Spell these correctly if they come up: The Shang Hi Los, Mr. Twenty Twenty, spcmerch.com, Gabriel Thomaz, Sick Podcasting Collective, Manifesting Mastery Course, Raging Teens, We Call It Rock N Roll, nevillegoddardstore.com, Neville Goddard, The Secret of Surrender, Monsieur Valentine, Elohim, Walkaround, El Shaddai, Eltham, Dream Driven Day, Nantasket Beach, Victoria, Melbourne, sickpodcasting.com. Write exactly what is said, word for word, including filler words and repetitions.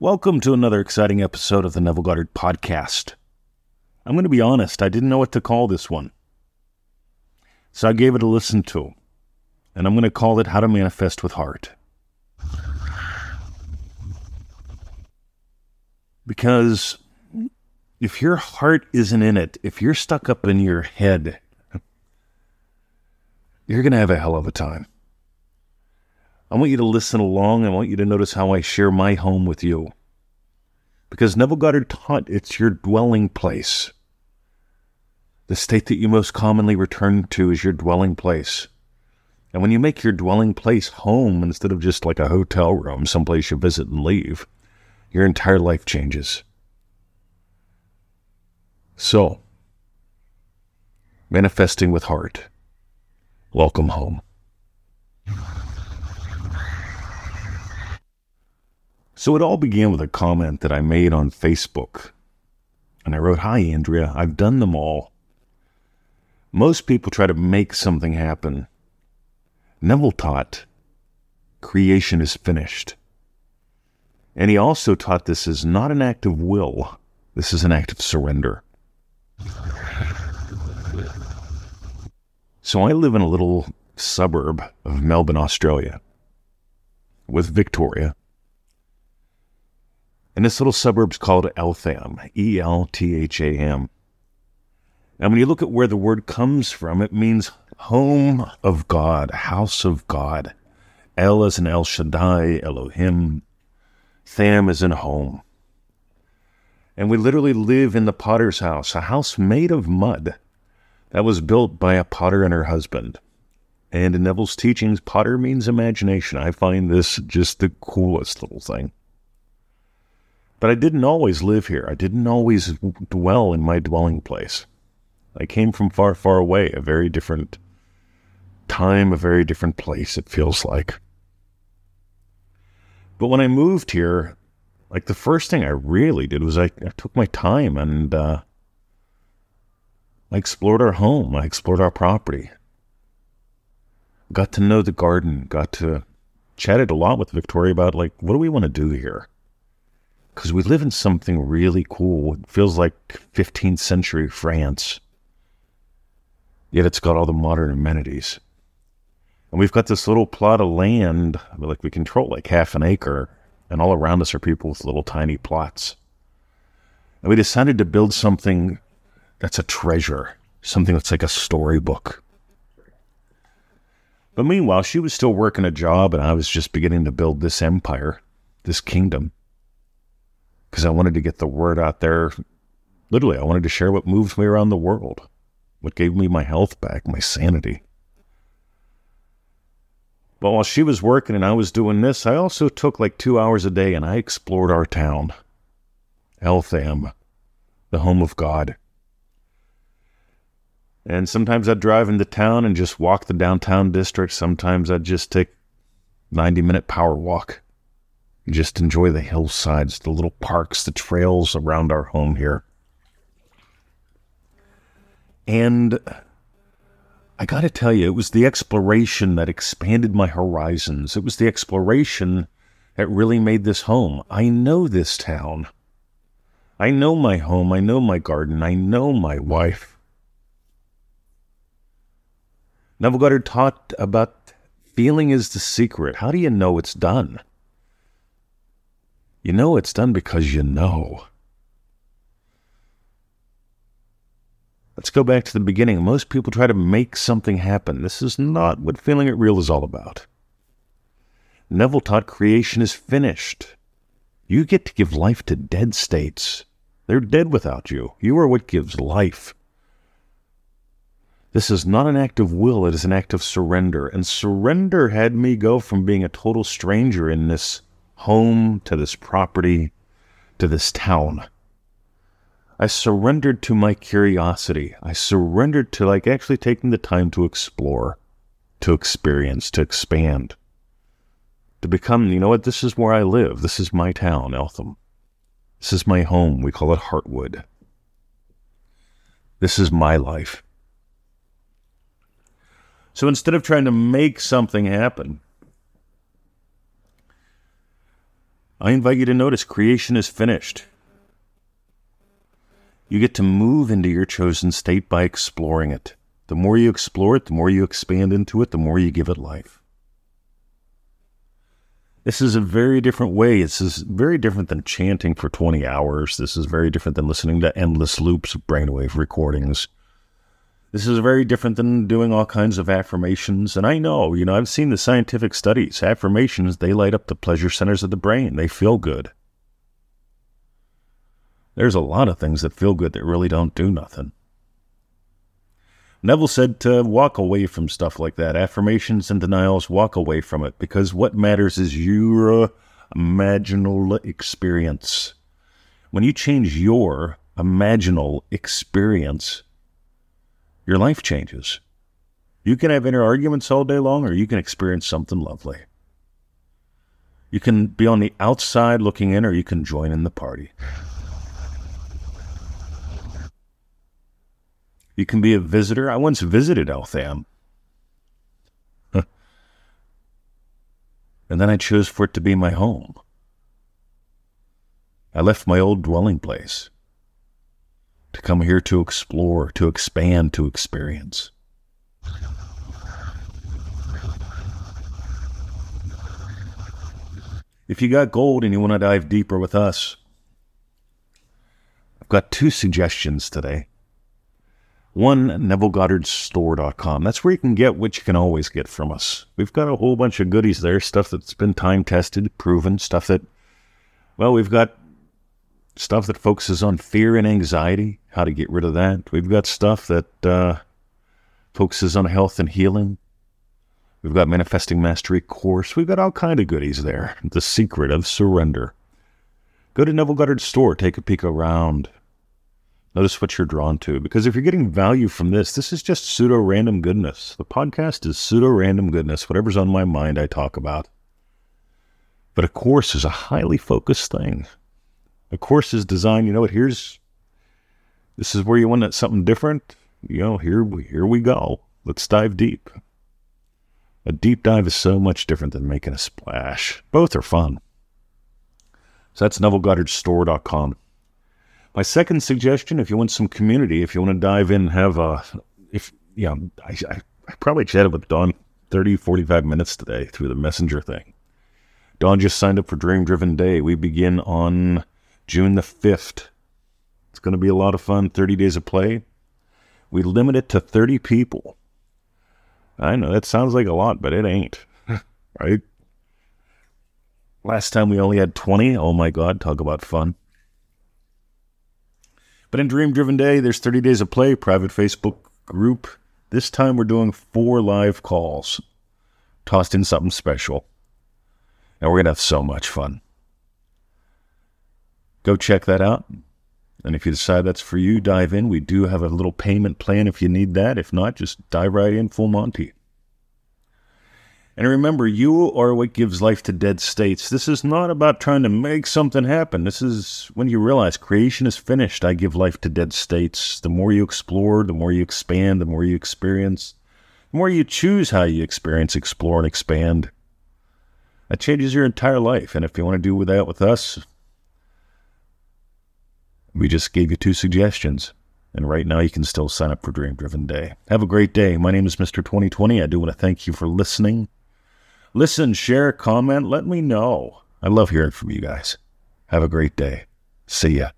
Welcome to another exciting episode of the Neville Goddard podcast. I'm going to be honest, I didn't know what to call this one. So I gave it a listen to, and I'm going to call it How to Manifest with Heart. Because if your heart isn't in it, if you're stuck up in your head, you're going to have a hell of a time. I want you to listen along. I want you to notice how I share my home with you. Because Neville Goddard taught it's your dwelling place. The state that you most commonly return to is your dwelling place. And when you make your dwelling place home, instead of just like a hotel room, someplace you visit and leave, your entire life changes. So, manifesting with heart. Welcome home. So it all began with a comment that I made on Facebook. And I wrote, "Hi, Andrea, I've done them all. Most people try to make something happen. Neville taught creation is finished. And he also taught this is not an act of will. This is an act of surrender." So I live in a little suburb of Melbourne, Australia, with Victoria. And this little suburb's called Eltham, E L T H A M. And when you look at where the word comes from, it means home of God, house of God. El is in El Shaddai, Elohim. Tham is in home. And we literally live in the potter's house, a house made of mud that was built by a potter and her husband. And in Neville's teachings, potter means imagination. I find this just the coolest little thing. But I didn't always live here. I didn't always dwell in my dwelling place. I came from far, far away, a very different time, a very different place, it feels like. But when I moved here, like the first thing I really did was I, I took my time and uh, I explored our home. I explored our property. Got to know the garden. Got to chatted a lot with Victoria about, like, what do we want to do here? Because we live in something really cool. It feels like fifteenth century France. Yet it's got all the modern amenities. And we've got this little plot of land, like we control like half an acre. And all around us are people with little tiny plots. And we decided to build something that's a treasure. Something that's like a storybook. But meanwhile, she was still working a job and I was just beginning to build this empire, this kingdom. Because I wanted to get the word out there. Literally, I wanted to share what moved me around the world. What gave me my health back, my sanity. But while she was working and I was doing this, I also took like two hours a day and I explored our town. Eltham, the home of God. And sometimes I'd drive into town and just walk the downtown district. Sometimes I'd just take a ninety minute power walk. Just enjoy the hillsides, the little parks, the trails around our home here. And I got to tell you, it was the exploration that expanded my horizons. It was the exploration that really made this home. I know this town. I know my home. I know my garden. I know my wife. Neville Goddard taught about feeling is the secret. How do you know it's done? You know it's done because you know. Let's go back to the beginning. Most people try to make something happen. This is not what feeling it real is all about. Neville taught creation is finished. You get to give life to dead states. They're dead without you. You are what gives life. This is not an act of will. It is an act of surrender. And surrender had me go from being a total stranger in this home, to this property, to this town. I surrendered to my curiosity. I surrendered to like actually taking the time to explore, to experience, to expand, to become, you know what, this is where I live. This is my town, Eltham. This is my home. We call it Heartwood. This is my life. So instead of trying to make something happen, I invite you to notice creation is finished. You get to move into your chosen state by exploring it. The more you explore it, the more you expand into it, the more you give it life. This is a very different way. This is very different than chanting for twenty hours. This is very different than listening to endless loops of brainwave recordings. This is very different than doing all kinds of affirmations. And I know, you know, I've seen the scientific studies. Affirmations, they light up the pleasure centers of the brain. They feel good. There's a lot of things that feel good that really don't do nothing. Neville said to walk away from stuff like that. Affirmations and denials, walk away from it. Because what matters is your imaginal experience. When you change your imaginal experience, your life changes. You can have inner arguments all day long, or you can experience something lovely. You can be on the outside looking in, or you can join in the party. You can be a visitor. I once visited Eltham. Huh. And then I chose for it to be my home. I left my old dwelling place to come here to explore, to expand, to experience. If you got gold and you want to dive deeper with us, I've got two suggestions today. One, neville goddard store dot com. That's where you can get what you can always get from us. We've got a whole bunch of goodies there, stuff that's been time-tested, proven, stuff that, well, we've got stuff that focuses on fear and anxiety, how to get rid of that. We've got stuff that uh, focuses on health and healing. We've got Manifesting Mastery Course. We've got all kind of goodies there. The Secret of Surrender. Go to Neville Goddard's store. Take a peek around. Notice what you're drawn to. Because if you're getting value from this, this is just pseudo-random goodness. The podcast is pseudo-random goodness. Whatever's on my mind, I talk about. But a course is a highly focused thing. A course is designed, you know what, here's, this is where you want something different. You know, here we, here we go. Let's dive deep. A deep dive is so much different than making a splash. Both are fun. So that's neville goddard store dot com. My second suggestion, if you want some community, if you want to dive in and have a, if, you know, I, I, I probably chatted with Dawn thirty, forty-five minutes today through the messenger thing. Dawn just signed up for Dream Driven Day. We begin on June the fifth. It's going to be a lot of fun. thirty days of play. We limit it to thirty people. I know that sounds like a lot, but it ain't. Right? Last time we only had twenty. Oh my God, talk about fun. But in Dream Driven Day, there's thirty days of play, private Facebook group. This time we're doing four live calls. Tossed in something special. And we're going to have so much fun. Go check that out. And if you decide that's for you, dive in. We do have a little payment plan if you need that. If not, just dive right in full Monty. And remember, you are what gives life to dead states. This is not about trying to make something happen. This is when you realize creation is finished. I give life to dead states. The more you explore, the more you expand, the more you experience, the more you choose how you experience, explore, and expand. That changes your entire life. And if you want to do that with us, we just gave you two suggestions, and right now you can still sign up for Dream Driven Day. Have a great day. My name is Mister Twenty Twenty. I do want to thank you for listening. Listen, share, comment, let me know. I love hearing from you guys. Have a great day. See ya.